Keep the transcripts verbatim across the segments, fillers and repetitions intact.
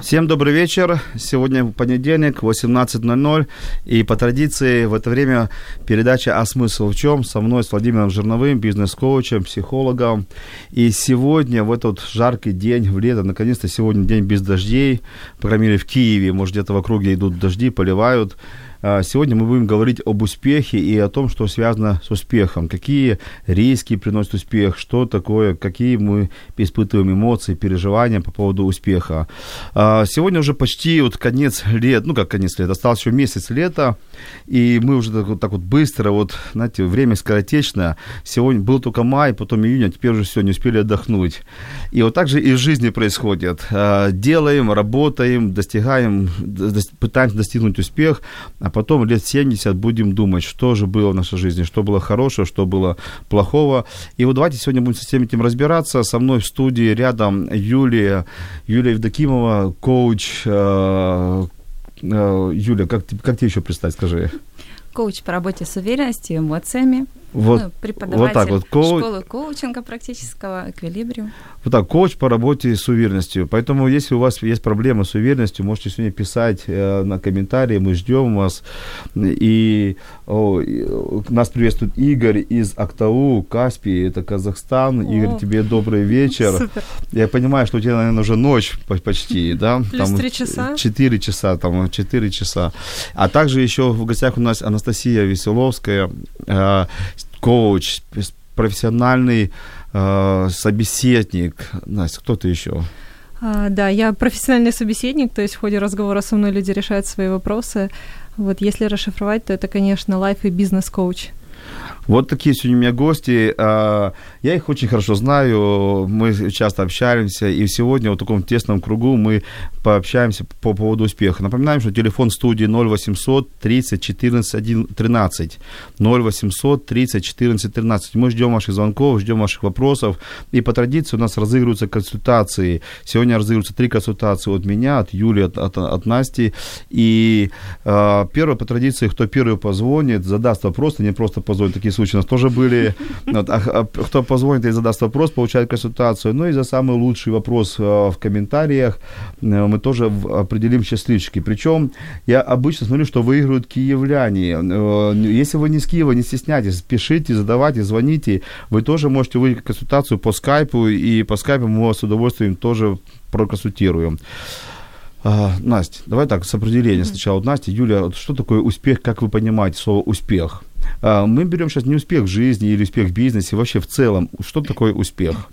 Всем добрый вечер. Сегодня понедельник, восемнадцать ноль-ноль. И по традиции в это время передача «О смысл в чем?». Со мной, с Владимиром Жерновым, бизнес-коучем, психологом. И сегодня, в этот жаркий день, в лето, наконец-то сегодня день без дождей. По крайней мере, в Киеве, может, где-то в округе идут дожди, поливают. Сегодня мы будем говорить об успехе и о том, что связано с успехом. Какие риски приносят успех, что такое, какие мы испытываем эмоции, переживания по поводу успеха. Сегодня уже почти вот конец лет, ну как конец лет, остался еще месяц лета, и мы уже так вот, так вот быстро, вот знаете, время скоротечное. Сегодня был только май, потом июнь, а теперь уже все, не успели отдохнуть. И вот так же и в жизни происходит. Делаем, работаем, достигаем, пытаемся достигнуть успех, а потом лет семьдесят будем думать, что же было в нашей жизни, что было хорошего, что было плохого. И вот давайте сегодня будем со всем этим разбираться. Со мной в студии рядом Юлия, Юлия Евдокимова, коуч. Юля, как, как тебе еще представить, скажи? Коуч по работе с уверенностью и эмоциями. Вот, ну, преподаватель вот так вот, коуч... школы коучинга практического, эквилибриум. Вот так, коуч по работе с уверенностью. Поэтому, если у вас есть проблемы с уверенностью, можете сегодня писать э, на комментарии, мы ждем вас. И, о, и нас приветствует Игорь из Актау, Каспий, это Казахстан. О, Игорь, тебе добрый вечер. Супер. Я понимаю, что у тебя, наверное, уже ночь почти, да? Плюс там, три часа. четыре часа, там, четыре часа. А также еще в гостях у нас Анастасия Веселовская, э, коуч, профессиональный э, собеседник. Настя, кто ты еще? А, да, я профессиональный собеседник, то есть в ходе разговора со мной люди решают свои вопросы. Вот, если расшифровать, то это, конечно, лайф и бизнес-коуч. Вот такие сегодня у меня гости. Я их очень хорошо знаю, мы часто общаемся, и сегодня в таком тесном кругу мы пообщаемся по поводу успеха. Напоминаем, что телефон студии ноль восемьсот тридцать четырнадцать тринадцать, ноль восемьсот тридцать четырнадцать тринадцать. Мы ждем ваших звонков, ждем ваших вопросов, и по традиции у нас разыгрываются консультации. Сегодня разыгрываются три консультации от меня, от Юли, от, от, от Насти, и первый по традиции, кто первый позвонит, задаст вопрос, не просто позвонит, такие случаи у нас тоже были. Вот, а, а, кто позвонит и задаст вопрос, получает консультацию. Ну и за самый лучший вопрос а, в комментариях а, мы тоже в, определим счастливчики. Причем я обычно смотрю, что выигрывают киевляне. А, если вы не из Киева, не стесняйтесь, пишите, задавайте, звоните. Вы тоже можете выиграть консультацию по скайпу, и по скайпу мы вас с удовольствием тоже проконсультируем. А, Настя, давай так, с определения сначала. Вот, Настя, Юля, что такое успех, как вы понимаете слово «успех»? Мы берем сейчас не успех в жизни или успех в бизнесе, вообще в целом. Что такое успех?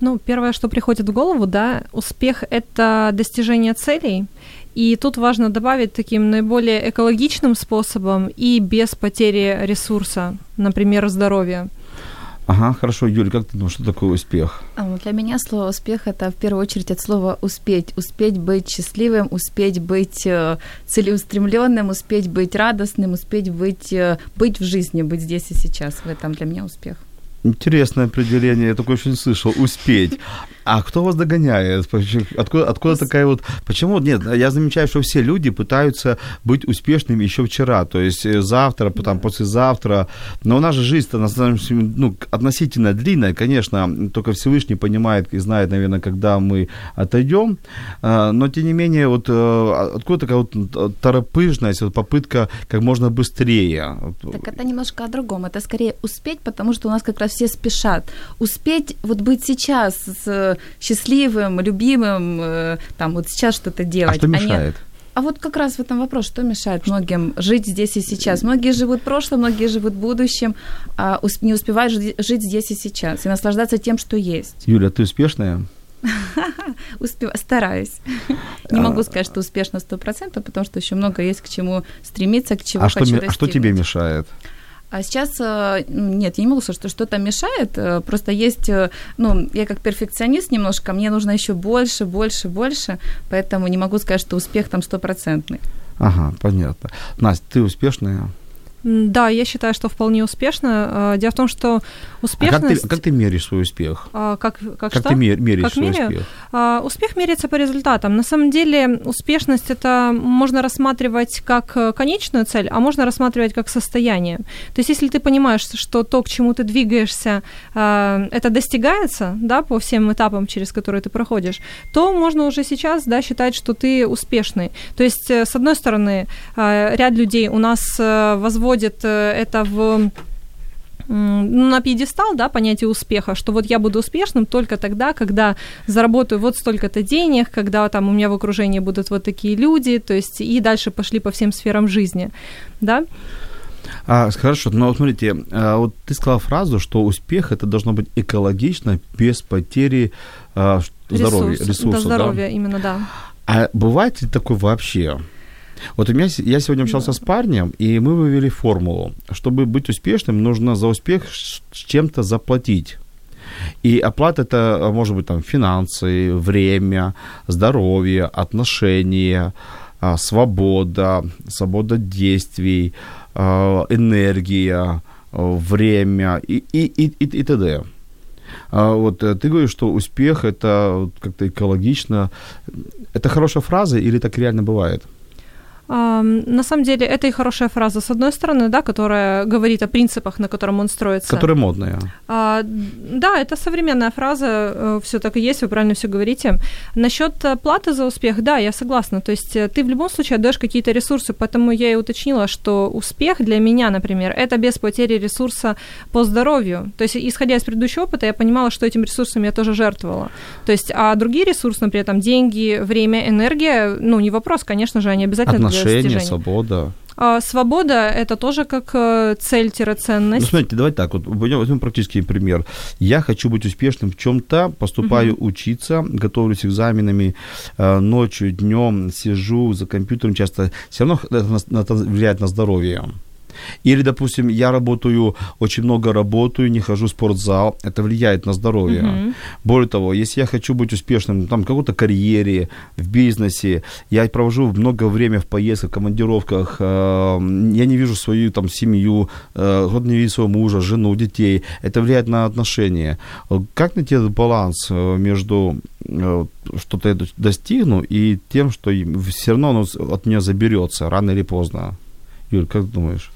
Ну, первое, что приходит в голову, да, успех – это достижение целей. И тут важно добавить таким наиболее экологичным способом и без потери ресурса, например, здоровья. Ага, хорошо. Юль, как ты думаешь, что такое успех? Для меня слово «успех» — это в первую очередь от слова «успеть». Успеть быть счастливым, успеть быть целеустремленным, успеть быть радостным, успеть быть, быть в жизни, быть здесь и сейчас. В этом для меня успех. Интересное определение, я такое еще не слышал. Успеть. А кто вас догоняет? Откуда, откуда такая вот... Почему? Нет, я замечаю, что все люди пытаются быть успешными еще вчера, то есть завтра, потом, да. Послезавтра. Но у нас же жизнь-то, на самом деле, ну, относительно длинная, конечно, только Всевышний понимает и знает, наверное, когда мы отойдем. Но, тем не менее, вот откуда такая вот торопыжность, вот попытка как можно быстрее? Так это немножко о другом. Это скорее успеть, потому что у нас как раз все спешат. Успеть вот быть сейчас с счастливым, любимым, там вот сейчас что-то делать. А что мешает? Они... А вот как раз в этом вопрос, что мешает многим жить здесь и сейчас? Многие живут прошлым, многие живут будущим, а не успевают жить здесь и сейчас и наслаждаться тем, что есть. Юля, ты успешная? Успев... Стараюсь. Не могу сказать, что успешно сто процентов, потому что еще много есть к чему стремиться, к чему а хочу что, достигнуть. А что тебе мешает? А сейчас, нет, я не могу сказать, что что-то мешает, просто есть, ну, я как перфекционист немножко, мне нужно еще больше, больше, больше, поэтому не могу сказать, что успех там стопроцентный. Ага, понятно. Настя, ты успешная? Да, я считаю, что вполне успешно. Дело в том, что успешность... А как, ты, как ты меришь свой успех? А, как как, как ты меришь как свой меряю? успех? А, успех меряется по результатам. На самом деле успешность это можно рассматривать как конечную цель, а можно рассматривать как состояние. То есть если ты понимаешь, что то, к чему ты двигаешься, это достигается, да, по всем этапам, через которые ты проходишь, то можно уже сейчас, да, считать, что ты успешный. То есть, с одной стороны, ряд людей у нас возводит это в, ну, на пьедестал, да, понятие успеха, что вот я буду успешным только тогда, когда заработаю вот столько-то денег, когда там у меня в окружении будут вот такие люди, то есть и дальше пошли по всем сферам жизни, да. А, хорошо, но вот смотрите, вот ты сказала фразу, что успех это должно быть экологично, без потери а, здоровья, Ресурс, ресурсов, да, здоровья, да? Именно, да. А бывает ли такое вообще? Вот у меня, я сегодня общался да. с парнем, и мы вывели формулу. Чтобы быть успешным, нужно за успех чем-то заплатить. И оплата это может быть там, финансы, время, здоровье, отношения, свобода, свобода действий, энергия, время и, и, и, и, и т.д. Вот ты говоришь, что успех это как-то экологично. Это хорошая фраза или так реально бывает? На самом деле, это и хорошая фраза, с одной стороны, да, которая говорит о принципах, на котором он строится. Которые модные. А, да, это современная фраза, все так и есть, вы правильно все говорите. Насчет платы за успех, да, я согласна. То есть ты в любом случае отдаешь какие-то ресурсы, поэтому я и уточнила, что успех для меня, например, это без потери ресурса по здоровью. То есть, исходя из предыдущего опыта, я понимала, что этим ресурсом я тоже жертвовала. То есть, а другие ресурсы, например, там, деньги, время, энергия, ну, не вопрос, конечно же, они обязательно... Отношения. Отношения, свобода. А, свобода – это тоже как цель-ценность. Ну, смотрите, давайте так, вот возьмем практический пример. Я хочу быть успешным в чем-то, поступаю uh-huh. учиться, готовлюсь экзаменами, ночью, днем сижу за компьютером часто. Все равно это влияет на здоровье. Или, допустим, я работаю, очень много работаю, не хожу в спортзал, это влияет на здоровье. Mm-hmm. Более того, если я хочу быть успешным там, в какой-то карьере, в бизнесе, я провожу много времени в поездках, в командировках, э, я не вижу свою там, семью, э, не вижу своего мужа, жену, детей, это влияет на отношения. Как найти этот баланс между э, что-то я достигну и тем, что все равно оно от меня заберется рано или поздно? Юль, как думаешь?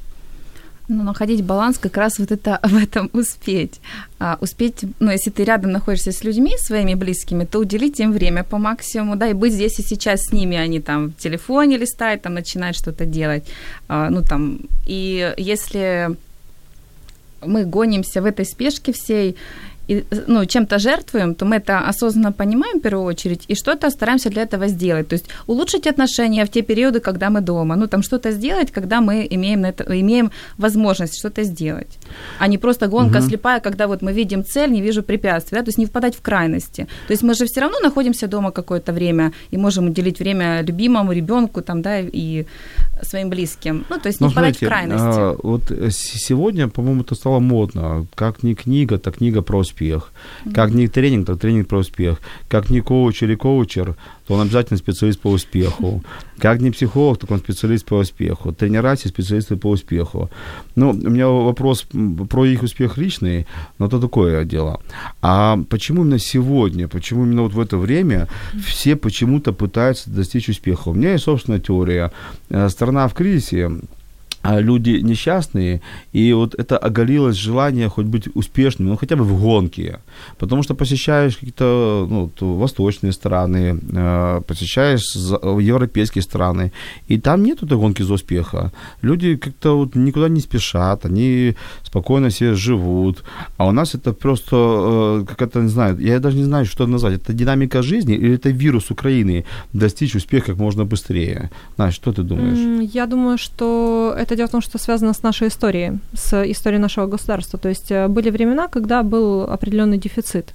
Ну, находить баланс как раз вот это, в этом успеть. А, успеть, ну, если ты рядом находишься с людьми, своими близкими, то уделить им время по максимуму, да, и быть здесь и сейчас с ними, они там в телефоне листают, там начинают что-то делать, а, ну, там, и если мы гонимся в этой спешке всей, и, ну, чем-то жертвуем, то мы это осознанно понимаем в первую очередь и что-то стараемся для этого сделать. То есть улучшить отношения в те периоды, когда мы дома. Ну, там что-то сделать, когда мы имеем, на это, имеем возможность что-то сделать. А не просто гонка угу. слепая, когда вот мы видим цель, не вижу препятствий. Да? То есть не впадать в крайности. То есть мы же все равно находимся дома какое-то время и можем уделить время любимому, ребенку там, да, и своим близким. Ну, то есть не Но, впадать знаете, в крайности. А, вот сегодня, по-моему, это стало модно. Как не книга, так книга про успех. Успех. Как не тренинг, так тренинг про успех. Как не коуч или коучер, то он обязательно специалист по успеху. Как не психолог, так он специалист по успеху. Тренера все специалисты по успеху. Ну, у меня вопрос про их успех личный, но это такое дело. А почему именно сегодня, почему именно вот в это время все почему-то пытаются достичь успеха? У меня есть собственная теория. Страна в кризисе, люди несчастные, и вот это оголилось желание хоть быть успешным, ну, хотя бы в гонке, потому что посещаешь какие-то ну, восточные страны, посещаешь европейские страны, и там нет этой гонки за успеха. Люди как-то вот никуда не спешат, они спокойно себе живут, а у нас это просто, как это, не знаю, я даже не знаю, что это назвать, это динамика жизни или это вирус Украины, достичь успеха как можно быстрее. Настя, что ты думаешь? Я думаю, что это дело в том, что связано с нашей историей, с историей нашего государства. То есть были времена, когда был определенный дефицит.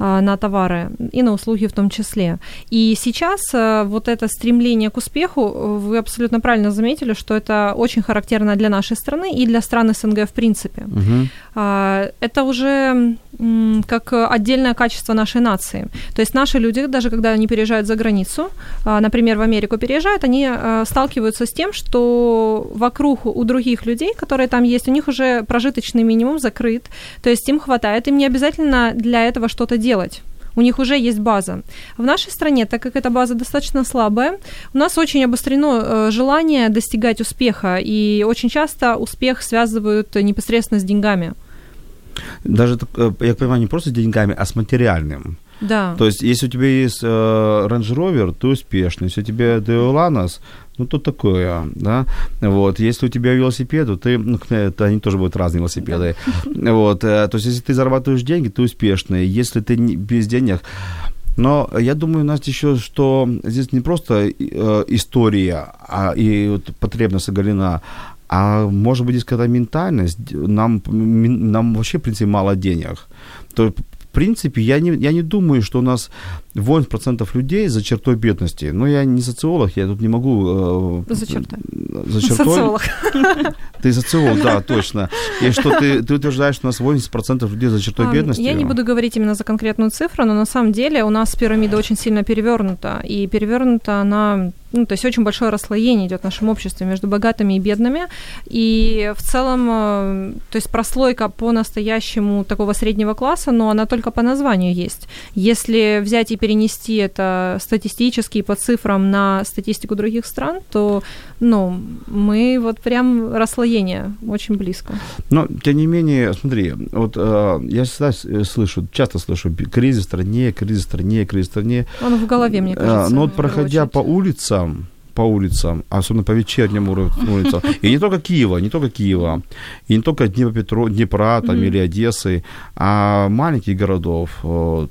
на товары и на услуги в том числе. И сейчас вот это стремление к успеху, вы абсолютно правильно заметили, что это очень характерно для нашей страны и для стран СНГ в принципе. Угу. Это уже как отдельное качество нашей нации. То есть наши люди, даже когда они переезжают за границу, например, в Америку переезжают, они сталкиваются с тем, что вокруг у других людей, которые там есть, у них уже прожиточный минимум закрыт, то есть им хватает, им не обязательно для этого что-то делать. У них уже есть база. В нашей стране, так как эта база достаточно слабая, у нас очень обострено желание достигать успеха, и очень часто успех связывают непосредственно с деньгами. Даже, я понимаю, не просто с деньгами, а с материальным. Да. То есть, если у тебя есть э, Range Rover, ты успешный. Если у тебя DeLorean, ну, то такое, да. Вот. Если у тебя велосипед, то ты... Ну, это они тоже будут разные велосипеды. Да. Вот. То есть, если ты зарабатываешь деньги, ты успешный. Если ты не, без денег... Но я думаю, у нас еще, что здесь не просто э, история а, и вот, потребность оголена, а может быть, здесь какая-то ментальность. Нам, нам вообще, в принципе, мало денег. То В принципе, я не, я не думаю, что у нас восемьдесят процентов людей за чертой бедности. Но я не социолог, я тут не могу... Э, за чертой. За чертой. Социолог. Ты социолог, да, точно. И что ты, ты утверждаешь, что у нас восемьдесят процентов людей за чертой а, бедности? Я не буду говорить именно за конкретную цифру, но на самом деле у нас пирамида очень сильно перевернута. И перевернута она... Ну, то есть очень большое расслоение идет в нашем обществе между богатыми и бедными. И в целом, то есть прослойка по-настоящему такого среднего класса, но она только по названию есть. Если взять и перенести это статистически по цифрам на статистику других стран, то ну, мы вот прям расслоение очень близко. Но, тем не менее, смотри, вот я всегда слышу, часто слышу, кризис в стране, кризис в стране, кризис в стране. Он в голове, мне кажется. Но вот проходя по улице, по улицам, особенно по вечерним улицам, и не только Киева, не только Киева, и не только Днепро, Днепра там, mm-hmm. или Одессы, а маленьких городов,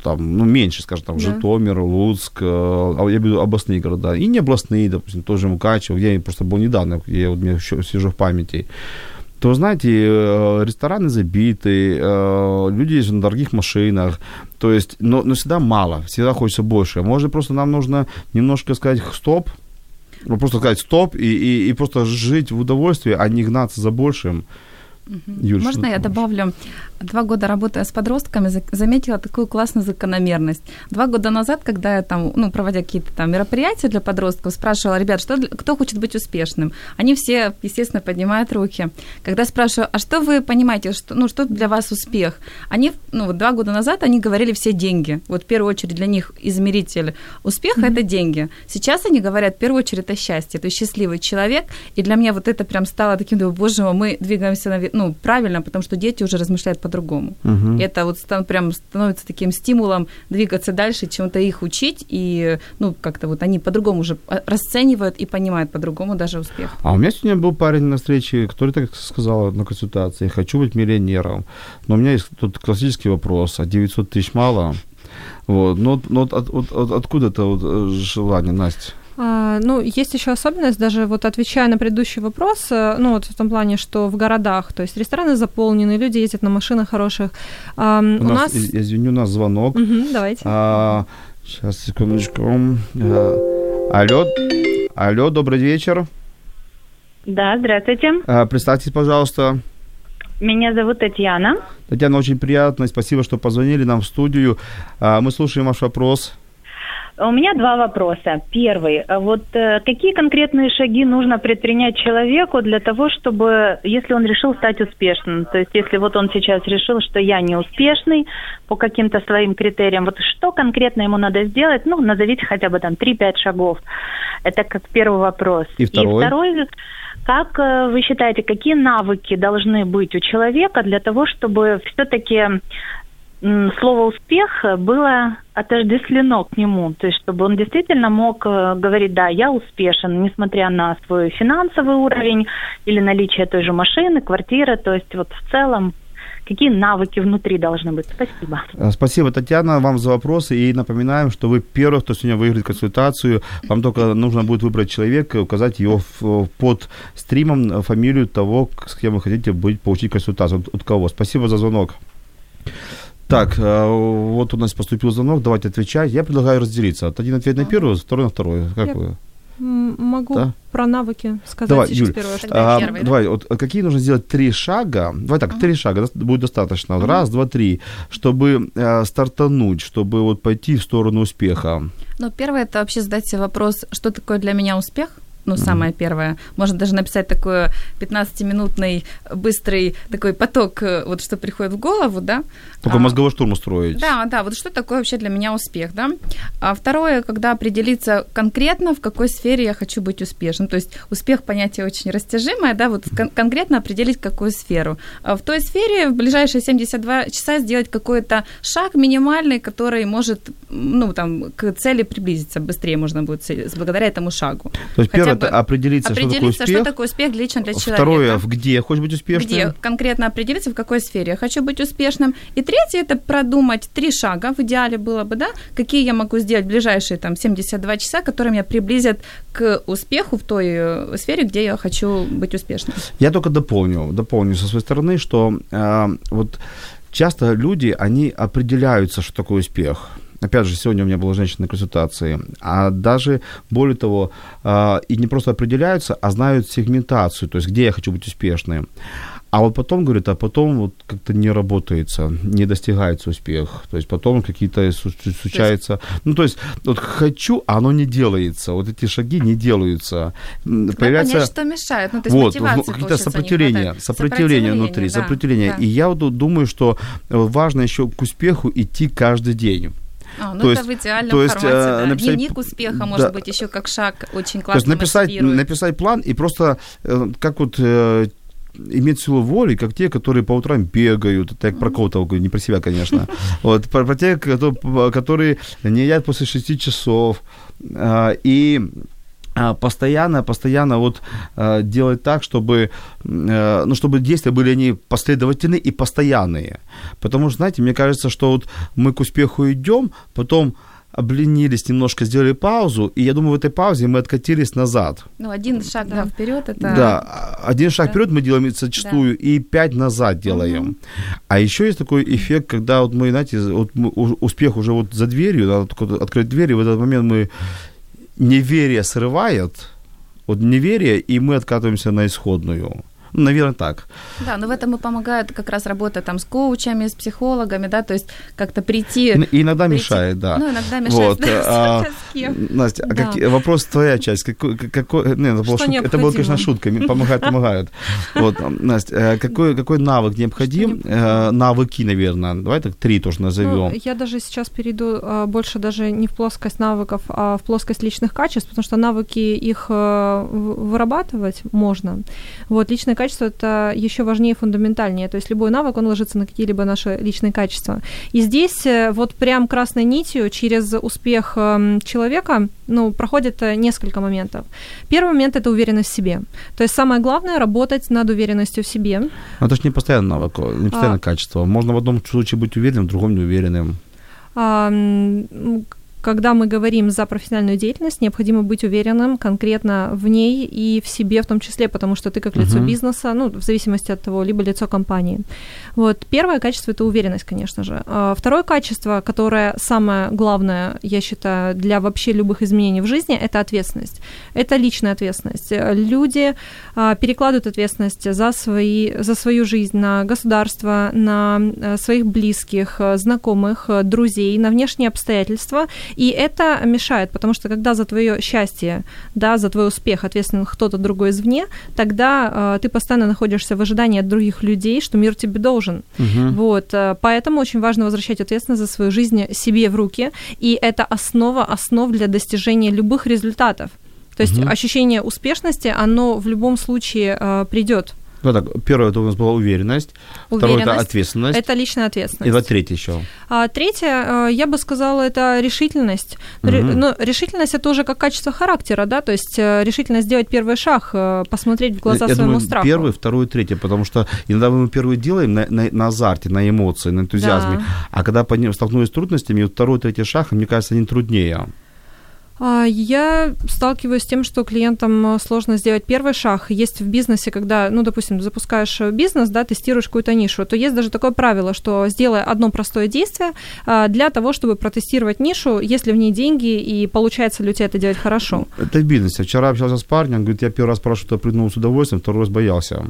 там, ну, меньше, скажем, там, yeah. Житомир, Луцк, я веду областные города, и не областные, допустим, тоже Мукачев, где я просто был недавно, я вот, мне сижу в памяти, то, знаете, рестораны забиты, люди на дорогих машинах, то есть, но, но всегда мало, всегда хочется больше. Может, просто нам нужно немножко сказать «стоп», просто сказать «стоп» и, и, и просто жить в удовольствии, а не гнаться за большим. Юль, можно я добавлю? Два года работая с подростками, заметила такую классную закономерность. Два года назад, когда я там, ну, проводя какие-то там мероприятия для подростков, спрашивала ребят, что, кто хочет быть успешным. Они все, естественно, поднимают руки. Когда спрашиваю, а что вы понимаете, что, ну, что для вас успех? Они, ну, вот два года назад они говорили все деньги. Вот в первую очередь для них измеритель успеха mm-hmm. – это деньги. Сейчас они говорят, в первую очередь, это счастье, это счастливый человек. И для меня вот это прям стало таким, думаю, боже мой, мы двигаемся наверх. Ну, правильно, потому что дети уже размышляют по-другому. Uh-huh. Это вот стан, прям становится таким стимулом двигаться дальше, чем-то их учить, и, ну, как-то вот они по-другому уже расценивают и понимают по-другому даже успех. А у меня сегодня был парень на встрече, который так сказал на консультации, хочу быть миллионером, но у меня есть тут классический вопрос, а девятьсот тысяч мало? Вот, но, но от, от, от, от, откуда это вот желание, Настя? Ну, есть еще особенность, даже вот отвечая на предыдущий вопрос, ну, вот в том плане, что в городах, то есть рестораны заполнены, люди ездят на машинах хороших. У, у нас, нас... извини, у нас звонок. Угу, давайте. А, сейчас, секундочку. Алло, алло, добрый вечер. Да, здравствуйте. А, представьтесь, пожалуйста. Меня зовут Татьяна. Татьяна, очень приятно, спасибо, что позвонили нам в студию. А, мы слушаем ваш вопрос. У меня два вопроса. Первый. Вот э, какие конкретные шаги нужно предпринять человеку для того, чтобы, если он решил стать успешным, то есть если вот он сейчас решил, что я не успешный по каким-то своим критериям, вот что конкретно ему надо сделать? Ну, назовите хотя бы там три-пять шагов. Это как первый вопрос. И второй? И второй, как э, вы считаете, какие навыки должны быть у человека для того, чтобы все-таки... слово «успех» было отождествлено к нему, то есть чтобы он действительно мог говорить, да, я успешен, несмотря на свой финансовый уровень или наличие той же машины, квартиры, то есть вот в целом, какие навыки внутри должны быть. Спасибо. Спасибо, Татьяна, вам за вопросы. И напоминаем, что вы первый, кто сегодня выиграет консультацию. Вам только нужно будет выбрать человека, указать его под стримом фамилию того, с кем вы хотите быть, получить консультацию. От кого? Спасибо за звонок. Так, вот у нас поступил звонок, давайте отвечать. Я предлагаю разделиться. Один ответ на первую, второй на вторую. Как я вы? Могу да? про навыки сказать. Давай, Юль, а, первый, да? Давай, вот какие нужно сделать три шага. Давай так, uh-huh. три шага будет достаточно. Uh-huh. Раз, два, три, чтобы э, стартануть, чтобы вот пойти в сторону успеха. Ну, первое, это вообще задать себе вопрос, что такое для меня успех? Ну, самое первое. Можно даже написать такой пятнадцатиминутный быстрый такой поток, вот что приходит в голову, да. Только а, мозговой штурм устроить. Да, да, вот что такое вообще для меня успех, да. А второе, когда определиться конкретно, в какой сфере я хочу быть успешным. То есть успех понятие очень растяжимое, да, вот кон- конкретно определить, какую сферу. А в той сфере в ближайшие семьдесят два часа сделать какой-то шаг минимальный, который может, ну, там, к цели приблизиться быстрее можно будет благодаря этому шагу. То есть первое, это определиться, определиться, что такое успех. Что такое успех лично для человека. Второе, где я хочу быть успешным. Где конкретно определиться, в какой сфере я хочу быть успешным. И третье, это продумать три шага, в идеале было бы, да, какие я могу сделать в ближайшие там, семьдесят два часа, которые меня приблизят к успеху в той сфере, где я хочу быть успешным. Я только дополню, дополню со своей стороны, что э, вот часто люди, они определяются, что такое успех. Опять же, сегодня у меня была женщина на консультации, а даже, более того, и не просто определяются, а знают сегментацию, то есть где я хочу быть успешным. А вот потом, говорит, а потом вот как-то не работается, не достигается успех. То есть потом какие-то случаются... Ну, то есть вот хочу, а оно не делается. Вот эти шаги не делаются. Появляется... Появляется, что мешает. Ну, то есть вот, мотивация, какие-то сопротивления. Сопротивление внутри, да, сопротивление. Да. И я вот думаю, что важно еще к успеху идти каждый день. А, ну то это есть, в идеальном то формате, есть, да. Написать, дневник успеха, да, может быть, еще как шаг очень классно. То есть написать, написать план и просто как вот... иметь силу воли, как те, которые по утрам бегают. Это я про кого-то, не про себя, конечно. Вот, про, про те, которые не едят после шести часов. И постоянно, постоянно вот делать так, чтобы, ну, чтобы действия были они последовательные и постоянные. Потому что, знаете, мне кажется, что вот мы к успеху идем, потом обленились немножко, сделали паузу, и я думаю, в этой паузе мы откатились назад. Ну, один шаг да. вперед, это... Да, один шаг да. вперед мы делаем зачастую, да. и пять назад делаем. Угу. А еще есть такой эффект, когда вот мы, знаете, вот успех уже вот за дверью, надо только открыть дверь, и в этот момент мы неверие срывает, вот неверие, и мы откатываемся на исходную. Наверное, так. Да, но в этом и помогает как раз работа там с коучами, с психологами, да, то есть как-то прийти... И иногда прийти... мешает, да. Ну, иногда мешает. Вот. Да, а, Настя, да. а какие... вопрос твоя часть. Какой, какой... Не, это, было шут... это было, конечно, шутка. Помогает, помогает. Вот, Настя, какой, какой навык необходим? Навыки, наверное. Давай так три тоже назовем. Ну, я даже сейчас перейду больше даже не в плоскость навыков, а в плоскость личных качеств, потому что навыки их вырабатывать можно. Вот, личные качества качество, это еще важнее и фундаментальнее. То есть любой навык, он ложится на какие-либо наши личные качества. И здесь вот прям красной нитью через успех человека, ну, проходит несколько моментов. Первый момент – это уверенность в себе. То есть самое главное – работать над уверенностью в себе. Но это же не постоянный навык, не постоянное а... качество. Можно в одном случае быть уверенным, в другом неуверенным. А... Когда мы говорим за профессиональную деятельность, необходимо быть уверенным конкретно в ней и в себе в том числе, потому что ты как лицо uh-huh. бизнеса, ну, в зависимости от того, либо лицо компании. Вот. Первое качество – это уверенность, конечно же. Второе качество, которое самое главное, я считаю, для вообще любых изменений в жизни – это ответственность. Это личная ответственность. Люди перекладывают ответственность за, свои, за свою жизнь на государство, на своих близких, знакомых, друзей, на внешние обстоятельства – и это мешает, потому что когда за твое счастье, да, за твой успех ответственен кто-то другой извне, тогда э, ты постоянно находишься в ожидании от других людей, что мир тебе должен. Угу. Вот, поэтому очень важно возвращать ответственность за свою жизнь себе в руки, и это основа основ для достижения любых результатов. То есть угу. ощущение успешности, оно в любом случае э, придет. Ну, так, первое, это у нас была уверенность, уверенность. Второе, это ответственность. Это личная ответственность. И вот третье еще. А, третье, я бы сказала, это решительность. Угу. Ре, но решительность – это уже как качество характера, да, то есть решительность сделать первый шаг, посмотреть в глаза я своему думаю, страху. Первый, второй, третий, потому что иногда мы первый делаем на, на, на азарте, на эмоции, на энтузиазме, да. а когда столкнулись с трудностями, второй, третий шаг, мне кажется, они труднее. Я сталкиваюсь с тем, что клиентам сложно сделать первый шаг. Есть в бизнесе, когда, ну, допустим, запускаешь бизнес, да, тестируешь какую-то нишу, то есть даже такое правило, что сделай одно простое действие для того, чтобы протестировать нишу, если в ней деньги и получается ли у тебя это делать хорошо. Это в бизнесе. Вчера общался с парнем, говорит, я первый раз спрашиваю, что я прыгнул с удовольствием, второй раз боялся.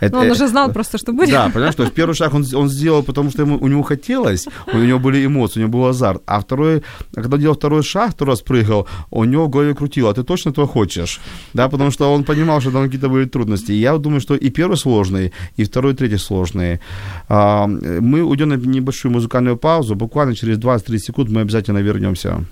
Это, он уже знал это, просто, что будет. Да, понимаешь, то есть первый шаг он, он сделал, потому что ему, у него хотелось, у него были эмоции, у него был азарт, а второй, когда делал второй шаг, второй раз прыгал, у него в голове крутило, а ты точно то хочешь? Да, потому что он понимал, что там какие-то были трудности. И я думаю, что и первый сложный, и второй, и третий сложный. Мы уйдем на небольшую музыкальную паузу, буквально через двадцать-тридцать секунд мы обязательно вернемся.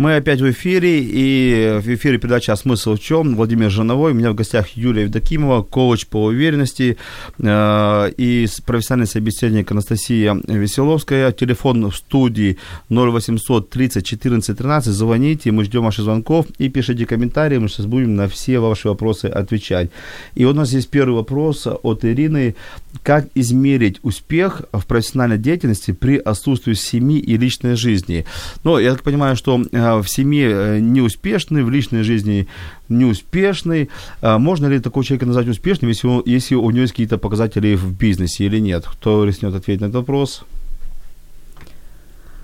Мы опять в эфире, и в эфире передача «О смысл в чем?». Владимир Жерновой, у меня в гостях Юлия Евдокимова, коуч по уверенности, э, и профессиональный собеседник Анастасия Веселовская. Телефон в студии ноль восемьсот тридцать четырнадцать тринадцать, звоните, мы ждем ваших звонков и пишите комментарии, мы сейчас будем на все ваши вопросы отвечать. И у нас есть первый вопрос от Ирины. Как измерить успех в профессиональной деятельности при отсутствии семьи и личной жизни? Ну, я так понимаю, что в семье неуспешный, в личной жизни неуспешный. Можно ли такого человека назвать успешным, если, он, если у него есть какие-то показатели в бизнесе или нет? Кто рискнет ответить на этот вопрос?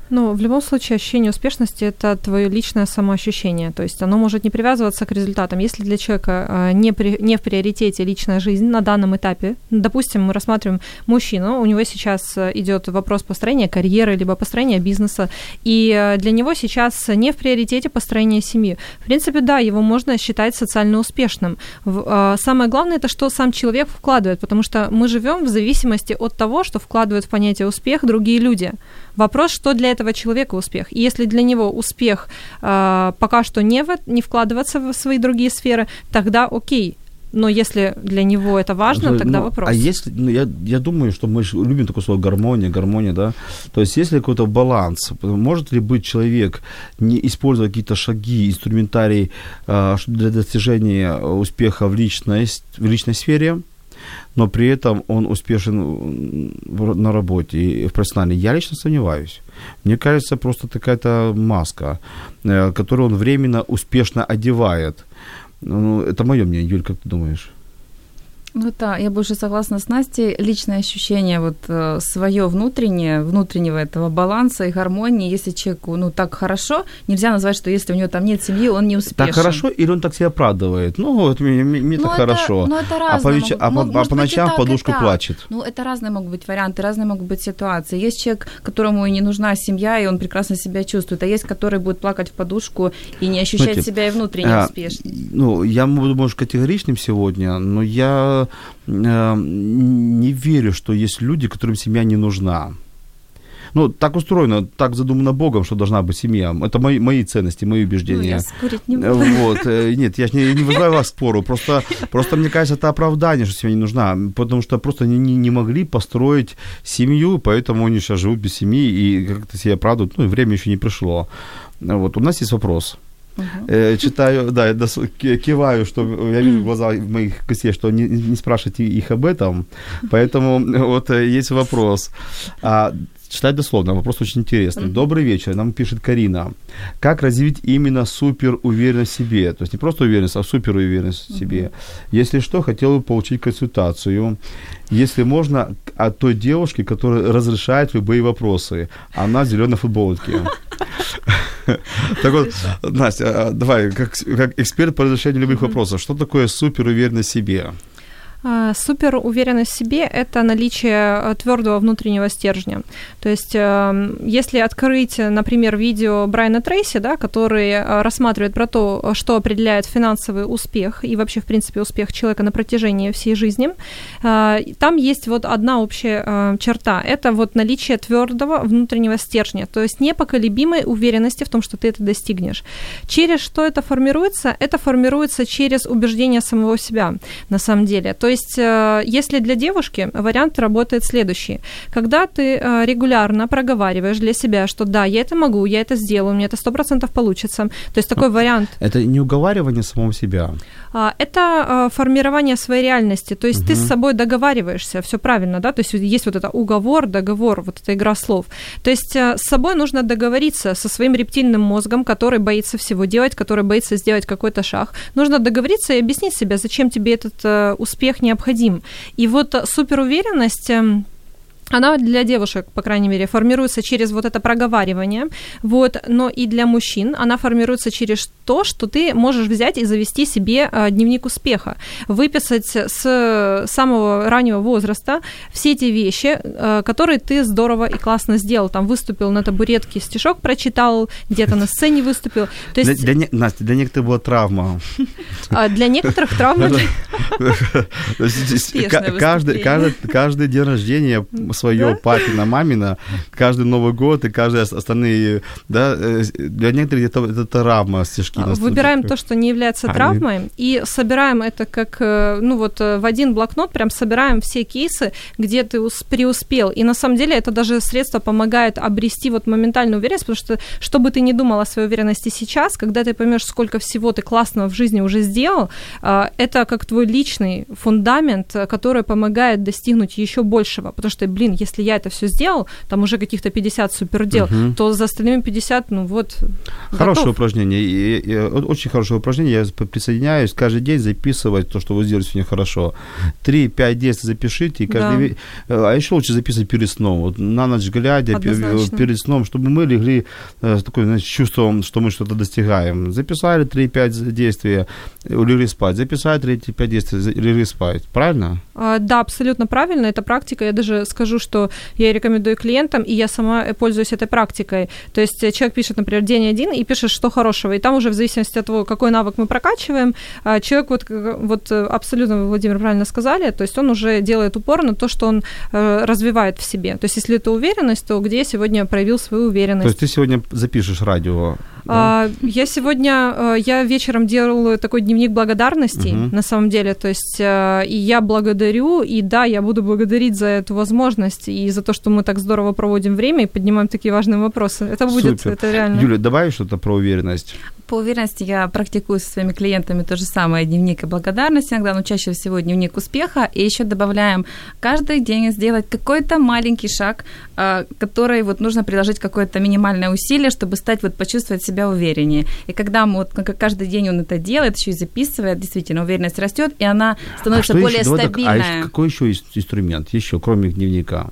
Ну, в любом случае, ощущение успешности – это твое личное самоощущение, то есть оно может не привязываться к результатам. Если для человека не, при, не в приоритете личная жизнь на данном этапе, допустим, мы рассматриваем мужчину, у него сейчас идет вопрос построения карьеры, либо построения бизнеса, и для него сейчас не в приоритете построение семьи. В принципе, да, его можно считать социально успешным. Самое главное – это что сам человек вкладывает, потому что мы живем в зависимости от того, что вкладывают в понятие «успех» другие люди. Вопрос, что для этого человека успех. И если для него успех э, пока что не, в, не вкладываться в свои другие сферы, тогда окей. Но если для него это важно, ну, тогда ну, вопрос. А если, ну, я, я думаю, что мы любим такое слово гармония, гармония, да? То есть есть ли какой-то баланс? Может ли быть человек, не используя какие-то шаги, инструментарий э, для достижения успеха в личной, в личной сфере, но при этом он успешен на работе и в профессиональной? Я лично сомневаюсь. Мне кажется, просто такая-то маска, которую он временно успешно одевает. Ну, это мое мнение. Юль, как ты думаешь? Ну да, я больше согласна с Настей. Личное ощущение вот свое внутреннее, внутреннего этого баланса и гармонии, если человеку ну так хорошо, нельзя назвать, что если у него там нет семьи, он не успешен. Так хорошо или он так себя оправдывает? Ну вот мне, мне ну, так это, хорошо. Ну это разные. А по, веч... могут, а, может, а по ночам так, подушку плачет. Ну это разные могут быть варианты, разные могут быть ситуации. Есть человек, которому и не нужна семья, и он прекрасно себя чувствует, а есть, который будет плакать в подушку и не ощущать Смотрите, себя и внутренне а, успешным. Ну я буду, может, категоричным сегодня, но я не верю, что есть люди, которым семья не нужна. Ну, так устроено, так задумано Богом, что должна быть семья. Это мои, мои ценности, мои убеждения. Ну, я спорить не буду. Вот. Нет, я не, не вызываю вас к спору. Просто, просто, мне кажется, это оправдание, что семья не нужна. Потому что просто они не, не могли построить семью, поэтому они сейчас живут без семьи и как-то себя оправдывают. Ну, и время еще не пришло. Вот. У нас есть вопрос. Uh-huh. Читаю, да, киваю, что я вижу в глазах моих гостей, что не, не спрашивайте их об этом, поэтому вот есть вопрос. Читать дословно, вопрос очень интересный. Uh-huh. Добрый вечер, нам пишет Карина. Как развить именно суперуверенность в себе? То есть не просто уверенность, а суперуверенность в себе. Uh-huh. Если что, хотел бы получить консультацию. Если можно, от той девушки, которая разрешает любые вопросы. Она в зеленой футболке. Так вот, Настя, давай, как эксперт по разрешению любых вопросов, что такое суперуверенность в себе? Супер уверенность в себе – это наличие твердого внутреннего стержня. То есть, если открыть, например, видео Брайана Трейси, да, который рассматривает про то, что определяет финансовый успех и вообще, в принципе, успех человека на протяжении всей жизни, там есть вот одна общая черта – это вот наличие твердого внутреннего стержня, то есть непоколебимой уверенности в том, что ты это достигнешь. Через что это формируется? Это формируется через убеждение самого себя, на самом деле. То есть, если для девушки вариант работает следующий. Когда ты регулярно проговариваешь для себя, что да, я это могу, я это сделаю, у меня это сто процентов получится. То есть такой вариант... Это не уговаривание самого себя? Это формирование своей реальности. То есть угу. ты с собой договариваешься, все правильно, да? То есть есть вот это уговор, договор, вот эта игра слов. То есть с собой нужно договориться со своим рептильным мозгом, который боится всего делать, который боится сделать какой-то шаг. Нужно договориться и объяснить себе, зачем тебе этот успех необходим. И вот суперуверенность, она для девушек, по крайней мере, формируется через вот это проговаривание, вот, но и для мужчин она формируется через то, что ты можешь взять и завести себе дневник успеха, выписать с самого раннего возраста все те вещи, которые ты здорово и классно сделал, там, выступил на табуретке, стишок прочитал, где-то на сцене выступил. То есть... для, для, Настя, для некоторых была травма. Для некоторых травма... Каждый день рождения... своё, да? Папина, мамина, каждый Новый год и каждый остальные, да, для некоторых это, это травма, стишки. Выбираем то, что не является травмой, а, и собираем это как, ну вот, в один блокнот, прям собираем все кейсы, где ты преуспел. И на самом деле это даже средство помогает обрести вот моментальную уверенность, потому что, что бы ты ни думал о своей уверенности сейчас, когда ты поймёшь, сколько всего ты классного в жизни уже сделал, это как твой личный фундамент, который помогает достигнуть ещё большего, потому что блин, если я это все сделал, там уже каких-то пятьдесят супердел, угу. то за остальными пятьдесят, ну вот, хорошее готов. Упражнение, и, и, очень хорошее упражнение, я присоединяюсь, каждый день записывать то, что вы сделали сегодня хорошо. три-пять действий запишите, и каждый... да. А еще лучше записывать перед сном, вот, на ночь глядя, однозначно. Перед сном, чтобы мы легли с таким чувством, что мы что-то достигаем. Записали три-пять действий, легли спать, записали три-пять действий, легли спать, правильно? А, да, абсолютно правильно, это практика, я даже скажу, Скажу, что я рекомендую клиентам, и я сама пользуюсь этой практикой. То есть человек пишет, например, день один, и пишет, что хорошего. И там уже в зависимости от того, какой навык мы прокачиваем, человек, вот, вот абсолютно, вы, Владимир, правильно сказали, то есть он уже делает упор на то, что он развивает в себе. То есть если это уверенность, то где я сегодня проявил свою уверенность? То есть ты сегодня запишешь радио? Да. Я сегодня, я вечером делала такой дневник благодарностей, угу. на самом деле, то есть и я благодарю, и да, я буду благодарить за эту возможность и за то, что мы так здорово проводим время и поднимаем такие важные вопросы. Это будет, супер. Это реально. Юля, добавишь что-то про уверенность? По уверенности я практикую со своими клиентами то же самое, дневник благодарности иногда, но чаще всего дневник успеха, и еще добавляем каждый день сделать какой-то маленький шаг, который вот нужно приложить какое-то минимальное усилие, чтобы стать, вот почувствовать себя увереннее. И когда мы, вот, каждый день он это делает, еще и записывает, действительно, уверенность растет, и она становится а более еще? Стабильная. Давай, а какой еще инструмент, еще, кроме дневника?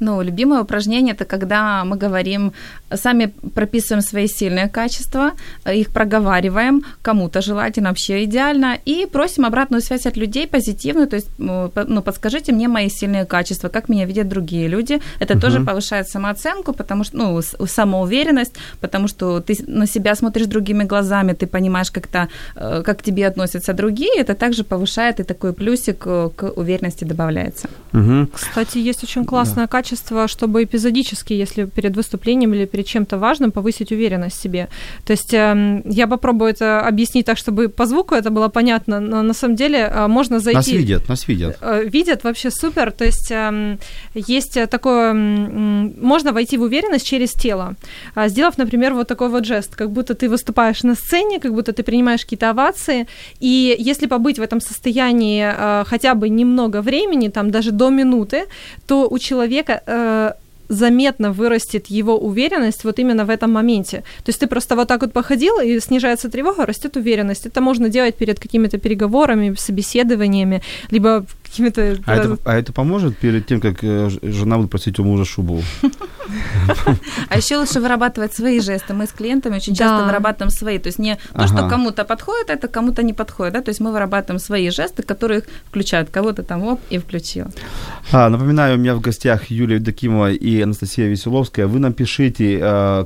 Ну, любимое упражнение – это когда мы говорим, сами прописываем свои сильные качества, их проговариваем, кому-то желательно, вообще идеально, и просим обратную связь от людей позитивную, то есть, ну, подскажите мне мои сильные качества, как меня видят другие люди. Это uh-huh. тоже повышает самооценку, потому что, ну, самоуверенность, потому что ты на себя смотришь другими глазами, ты понимаешь, как-то, как к тебе относятся другие, это также повышает, и такой плюсик к уверенности добавляется. Uh-huh. Кстати, есть очень классное yeah. качество, чтобы эпизодически, если перед выступлением или перед чем-то важным, повысить уверенность в себе. То есть я попробую это объяснить так, чтобы по звуку это было понятно, но на самом деле можно зайти... Нас видят, нас видят. Видят, вообще супер. То есть есть такое... Можно войти в уверенность через тело, сделав, например, вот такой вот жест, как будто ты выступаешь на сцене, как будто ты принимаешь какие-то овации. И если побыть в этом состоянии хотя бы немного времени, там даже до минуты, то у человека заметно вырастет его уверенность вот именно в этом моменте. То есть ты просто вот так вот походил, и снижается тревога, растет уверенность. Это можно делать перед какими-то переговорами, собеседованиями, либо какими-то... А это, а это поможет перед тем, как жена будет просить у мужа шубу? А еще лучше вырабатывать свои жесты. Мы с клиентами очень часто вырабатываем свои. То есть не то, что кому-то подходит, это кому-то не подходит. То есть мы вырабатываем свои жесты, которые включают кого-то там, оп, и включил. Напоминаю, у меня в гостях Юлия Евдокимова и Анастасия Веселовская. Вы нам пишите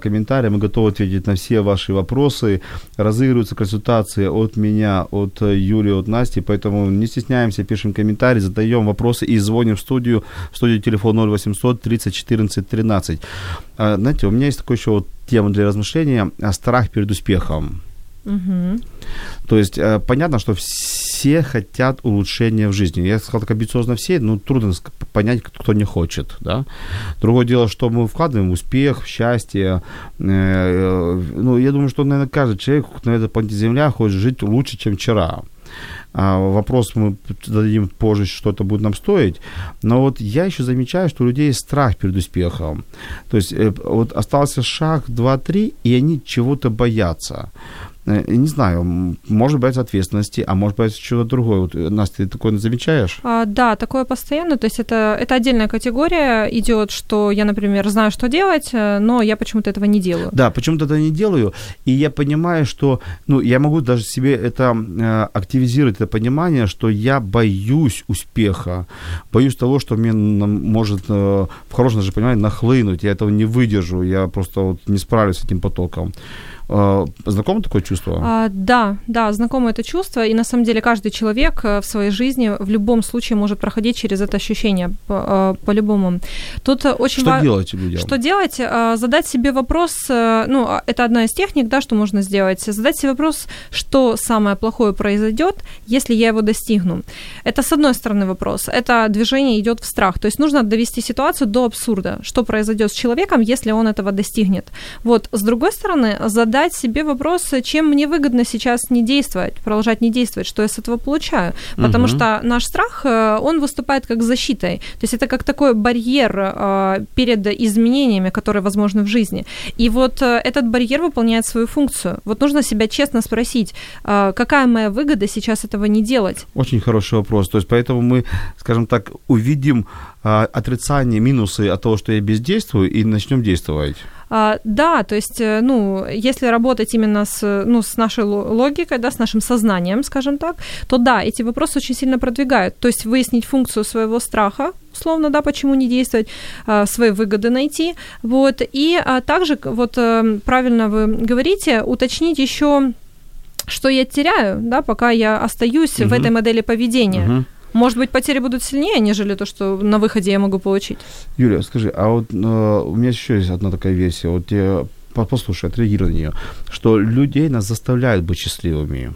комментарии, мы готовы ответить на все ваши вопросы. Разыгрываются консультации от меня, от Юлии, от Насти, поэтому не стесняемся, пишем комментарии, задаем вопросы и звоним в студию. В студию телефон ноль восемьсот тридцать четырнадцать тринадцать. Знаете, у меня есть такая еще вот тема для размышления – страх перед успехом. Угу. То есть понятно, что все хотят улучшения в жизни. Я сказал так амбициозно все, но трудно понять, кто не хочет, да? Другое дело, что мы вкладываем в успех, в счастье. Ну, я думаю, что, наверное, каждый человек на этой планете Земля хочет жить лучше, чем вчера. Вопрос мы зададим позже, что это будет нам стоить. Но вот я еще замечаю, что у людей есть страх перед успехом. То есть вот остался шаг два-три, и они чего-то боятся. Не знаю, может быть, ответственности, а может быть, что-то другое. Вот, Настя, ты такое замечаешь? А, да, такое постоянно. То есть это, это отдельная категория идет, что я, например, знаю, что делать, но я почему-то этого не делаю. Да, почему-то это не делаю. И я понимаю, что... Ну, я могу даже себе это активизировать, это понимание, что я боюсь успеха, боюсь того, что мне может, в хорошем даже понимании, нахлынуть. Я этого не выдержу, я просто вот не справлюсь с этим потоком. Знакомо такое чувство? А, да, да, знакомо это чувство. И на самом деле каждый человек в своей жизни в любом случае может проходить через это ощущение по- по-любому. Тут очень что, ва- делать, что делать? Задать себе вопрос, ну, это одна из техник, да, что можно сделать. Задать себе вопрос, что самое плохое произойдет, если я его достигну. Это с одной стороны вопрос. Это движение идет в страх. То есть нужно довести ситуацию до абсурда. Что произойдет с человеком, если он этого достигнет? Вот, с другой стороны, задать себе вопрос, чем мне выгодно сейчас не действовать, продолжать не действовать, что я с этого получаю. Потому угу. что наш страх, он выступает как защитой. То есть это как такой барьер перед изменениями, которые возможны в жизни. И вот этот барьер выполняет свою функцию. Вот нужно себя честно спросить, какая моя выгода сейчас этого не делать? Очень хороший вопрос. То есть поэтому мы, скажем так, увидим отрицание, минусы от того, что я бездействую, и начнем действовать. А, да, то есть, ну, если работать именно с, ну, с нашей логикой, да, с нашим сознанием, скажем так, то да, эти вопросы очень сильно продвигают. То есть выяснить функцию своего страха, условно, да, почему не действовать, свои выгоды найти. Вот. И также, вот правильно вы говорите, уточнить еще, что я теряю, да, пока я остаюсь угу. в этой модели поведения. Угу. Может быть, потери будут сильнее, нежели то, что на выходе я могу получить. Юля, скажи, а вот э, у меня еще есть одна такая версия. Вот я, послушай, отреагирую на нее, что людей нас заставляют быть счастливыми,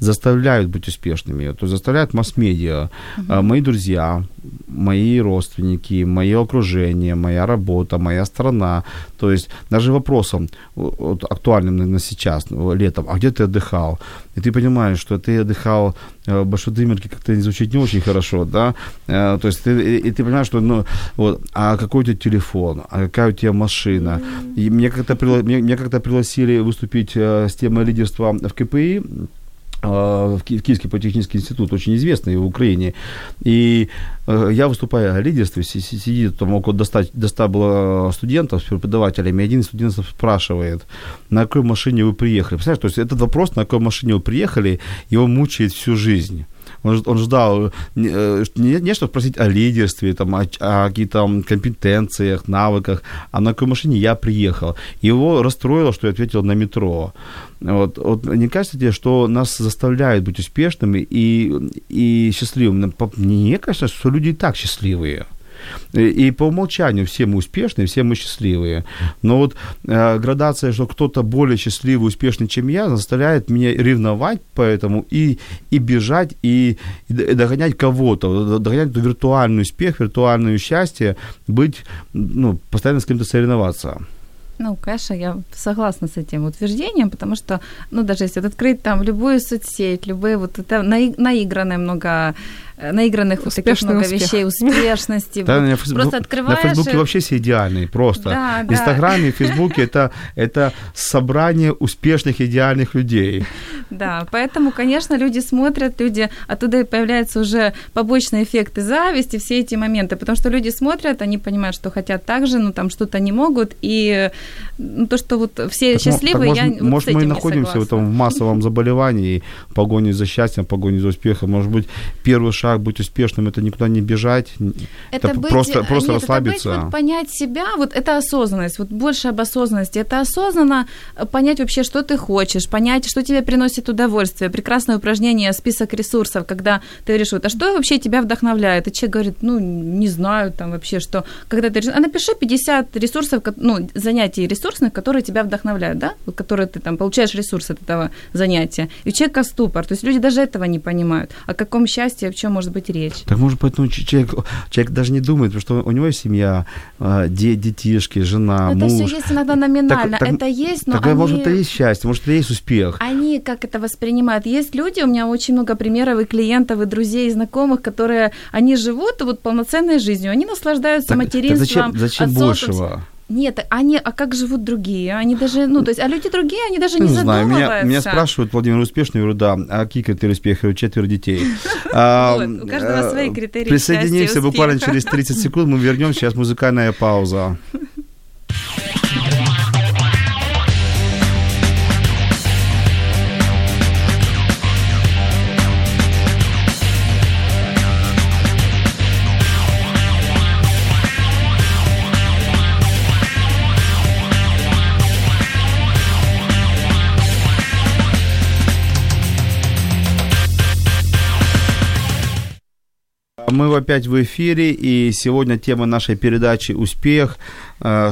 заставляют быть успешными, то есть заставляют масс-медиа, uh-huh. мои друзья, мои родственники, мое окружение, моя работа, моя страна. То есть даже вопросом вот, актуальным на сейчас, летом, а где ты отдыхал? И ты понимаешь, что ты отдыхал в Большой Дымерке, как-то звучит не очень хорошо, да? То есть ты, и ты понимаешь, что, ну, вот, а какой у тебя телефон, а какая у тебя машина? И меня как-то, меня как-то пригласили выступить с темой лидерства в КПИ, в Киевский политехнический институт, очень известный в Украине. И я выступаю о лидерстве, сидит там около до ста было студентов с преподавателями, и один из студентов спрашивает, на какой машине вы приехали. Представляешь, то есть этот вопрос, на какой машине вы приехали, его мучает всю жизнь. Он, он ждал не, не что спросить о лидерстве, там, о, о каких-то компетенциях, навыках, а на какой машине я приехал. Его расстроило, что я ответил на метро. Вот, вот, не кажется тебе, что нас заставляют быть успешными и, и счастливыми? Мне кажется, что люди и так счастливые. И по умолчанию все мы успешные, все мы счастливые. Но вот э, градация, что кто-то более счастливый, успешный, чем я, заставляет меня ревновать поэтому и, и бежать, и, и догонять кого-то, догонять виртуальный успех, виртуальное счастье, быть, ну, постоянно с кем-то соревноваться. Ну, конечно, я согласна с этим утверждением, потому что, ну, даже если вот открыть там любую соцсеть, любые вот это наигранное много... наигранных вот таких много успех. вещей, успешности. Да, вот. ф... Просто открываешь... На Фейсбуке и... вообще все идеальные просто. Да, да. Инстаграме, Фейсбуке это, это собрание успешных, идеальных людей. Да, поэтому, конечно, люди смотрят, люди оттуда и появляются уже побочные эффекты зависти, все эти моменты, потому что люди смотрят, они понимают, что хотят так же, но там что-то не могут, и ну, то, что вот все так, счастливы, так, я может, вот может, с этим не согласна. Может, мы находимся в, этом, в массовом заболевании, в погоне за счастьем, в погоне за успехом. Может быть, первый шаг быть успешным, это никуда не бежать, это, это быть, просто, просто нет, расслабиться. Это быть, вот, понять себя, вот это осознанность, вот больше об осознанности. Это осознанно понять вообще, что ты хочешь, понять, что тебе приносит удовольствие. Прекрасное упражнение «Список ресурсов», когда ты решил, а что вообще тебя вдохновляет? И человек говорит, ну, не знаю там вообще, что. Когда ты решил, а напиши пятьдесят ресурсов, ну, занятий ресурсных, которые тебя вдохновляют, да? Которые ты там получаешь ресурс от этого занятия. И у человека ступор. То есть люди даже этого не понимают. О каком счастье, о чем может быть речь? Так может поэтому человек, человек даже не думает, потому что у него есть семья, детишки, жена, но муж. Это все есть иногда номинально. Так, это есть, но они... Может, это есть счастье, может, это есть успех. Они как это воспринимают? Есть люди, у меня очень много примеров и клиентов, и друзей, и знакомых, которые, они живут вот полноценной жизнью, они наслаждаются так, материнством. Так зачем, зачем отцовством... большего? Нет, они, а как живут другие? Они даже, ну, то есть, а люди другие, они даже не, не знаю, задумываются. Меня, меня спрашивают, Владимир, успешный? Я говорю, да. А какие критерии успеха? У четверо детей. У каждого свои критерии. Присоединяйся буквально через тридцать секунд, мы вернемся, сейчас музыкальная пауза. Мы опять в эфире, и сегодня тема нашей передачи «Успех»,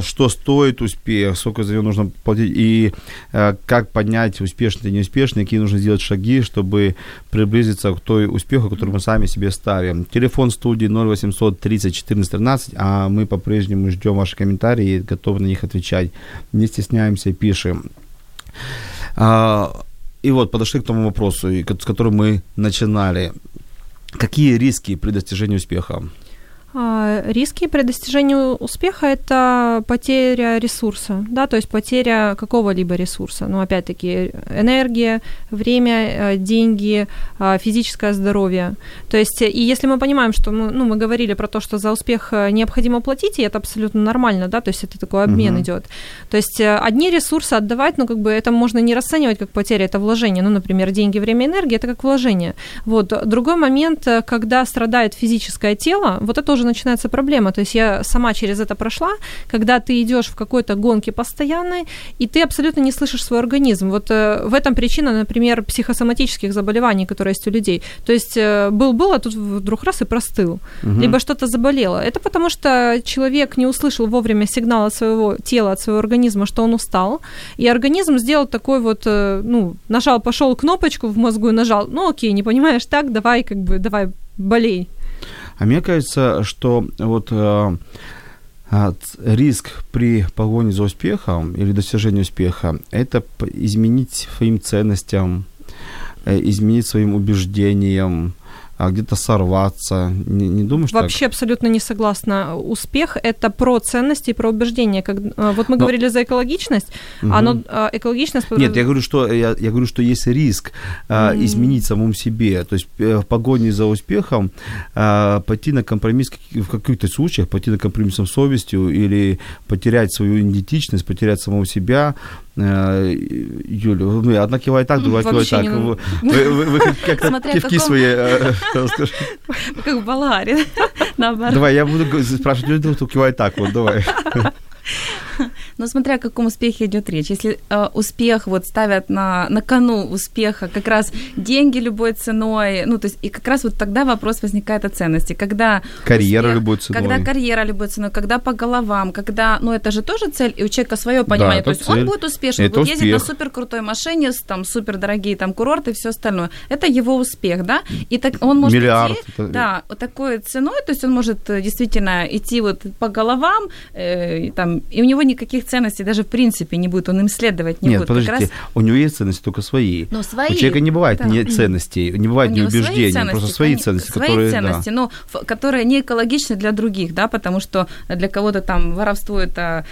что стоит успех, сколько за него нужно платить, и как поднять успешный и неуспешный, какие нужно сделать шаги, чтобы приблизиться к той успеху, который мы сами себе ставим. Телефон студии ноль восемьсот тридцать четырнадцать тринадцать, а мы по-прежнему ждем ваши комментарии и готовы на них отвечать. Не стесняемся, пишем. И вот, подошли к тому вопросу, с которым мы начинали. Какие риски при достижении успеха? Риски при достижении успеха – это потеря ресурса, да, то есть потеря какого-либо ресурса. Ну, опять-таки, энергия, время, деньги, физическое здоровье. То есть, и если мы понимаем, что мы, ну, мы говорили про то, что за успех необходимо платить, и это абсолютно нормально, да, то есть это такой обмен угу. идет. То есть одни ресурсы отдавать, ну, как бы это можно не расценивать как потеря, это вложение. Ну, например, деньги, время, энергия – это как вложение. Вот. Другой момент, когда страдает физическое тело, вот это уже начинается проблема. То есть я сама через это прошла, когда ты идёшь в какой-то гонке постоянной, и ты абсолютно не слышишь свой организм. Вот в этом причина, например, психосоматических заболеваний, которые есть у людей. То есть был-был, а тут вдруг раз и простыл. Угу. Либо что-то заболело. Это потому, что человек не услышал вовремя сигнал от своего тела, от своего организма, что он устал, и организм сделал такой вот, ну, нажал, пошёл кнопочку в мозгу и нажал, ну, окей, не понимаешь, так, давай, как бы, давай, болей. А мне кажется, что вот э, риск при погоне за успехом или достижении успеха – это изменить своим ценностям, изменить своим убеждениям, а где-то сорваться, не, не думаешь Вообще так? Вообще абсолютно не согласна. Успех – это про ценности и про убеждения. Как, вот мы Но... говорили за экологичность, угу. оно, экологичность… Нет, я говорю, что, я, я говорю, что есть риск а, mm. изменить самому себе, то есть в погоне за успехом а, пойти на компромисс, в каких-то случаях пойти на компромисс с совестью или потерять свою идентичность, потерять самого себя. Юля, одна кивает так, другая кивает так. Вы, вы, вы как-то кивки каком... свои... Как в Балааре, наоборот. Давай, я буду спрашивать людей, кто кивает так, вот, давай. Но смотря о каком успехе идет речь. Если э, успех вот ставят на, на кону успеха как раз деньги любой ценой, ну, то есть и как раз вот тогда вопрос возникает о ценности. Когда карьера успех, любой ценой. Когда карьера любой ценой, когда по головам, когда, ну, это же тоже цель, и у человека свое понимание. Да, то есть цель. Он будет успешен, это будет успех. Ездить на суперкрутой машине, там, супердорогие там, курорты и все остальное. Это его успех, да? И так он может Миллиард. идти, это... да, такой ценой, то есть он может действительно идти вот по головам, э, там, и у него никаких ценностей даже в принципе не будет, он им следовать не Нет, будет. Нет, подождите, как раз... у него есть ценности только свои. Но свои. У человека не бывает да. не ценностей, не бывает не убеждений, ценности, просто свои ценности, свои которые... Свои ценности, да. но ф- которые не экологичны для других, да, потому что для кого-то там воровство это,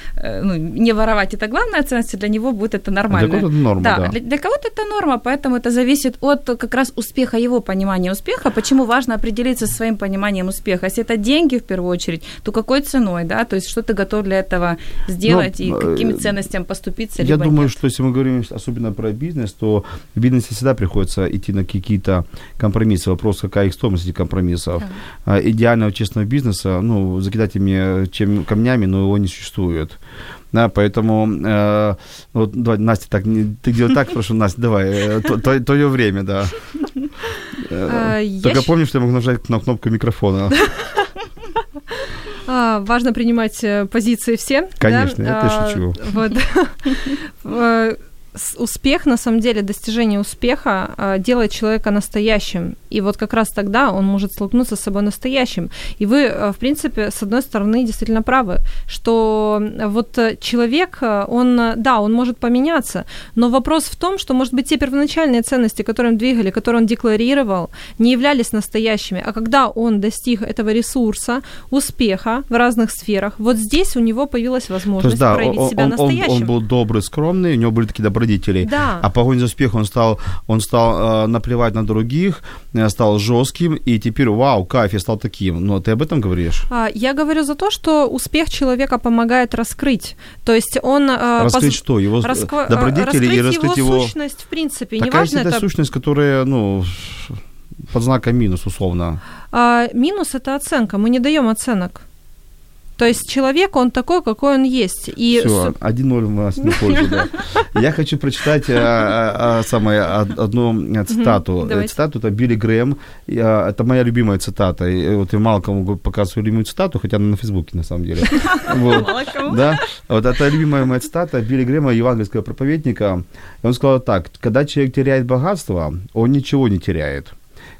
ну, не воровать это главная ценность, для него будет это нормально. А для кого-то это норма, да. да. Для, для кого-то это норма, поэтому это зависит от как раз успеха, его понимания успеха, почему важно определиться со своим пониманием успеха. Если это деньги, в первую очередь, то какой ценой, да, то есть что ты готов для этого сделать, ну, и какими ценностям поступиться, либо Я думаю, нет. что если мы говорим особенно про бизнес, то в бизнесе всегда приходится идти на какие-то компромиссы. Вопрос, какая их стоимость, этих компромиссов. Да. Идеального честного бизнеса, ну, закидать ими чем, камнями, но его не существует. Да, поэтому, э, вот, давай, Настя, так, ты делай так, прошу, Настя, давай, твое время, да. Только помни, что я могу нажать на кнопку микрофона. А, важно принимать позиции все. Конечно, да? я а, шучу. Вот. Успех, на самом деле, достижение успеха делает человека настоящим. И вот как раз тогда он может столкнуться с собой настоящим. И вы, в принципе, с одной стороны, действительно правы, что вот человек, он, да, он может поменяться, но вопрос в том, что, может быть, те первоначальные ценности, которым двигали, которые он декларировал, не являлись настоящими. А когда он достиг этого ресурса, успеха в разных сферах, вот здесь у него появилась возможность, то есть, да, проявить он, себя он, настоящим. Он, он был добрый, скромный, у него были такие добродетели. Да. А погоня за успехом, он стал, он стал э, наплевать на других, стал жестким, и теперь, вау, кайф, я стал таким. Но ты об этом говоришь? Я говорю за то, что успех человека помогает раскрыть. То есть он... Э, раскрыть поз... что? Его Раско... добродетели раскрыть и раскрыть его... его... сущность, в принципе. Такая неважно, это... сущность, которая, ну... под знаком минус, условно. А, минус – это оценка. Мы не даем оценок. То есть человек, он такой, какой он есть. И... Всё, один ноль у нас не пользуется. Я хочу прочитать а, а, самое, одну цитату. Давайте. Цитату это Билли Грэм. Это моя любимая цитата. И вот я мало кому показываю свою любимую цитату, хотя она на Фейсбуке, на самом деле. Вот. Мало кому. Да? Вот это любимая моя цитата Билли Грэма, евангельского проповедника. И он сказал так: когда человек теряет богатство, он ничего не теряет.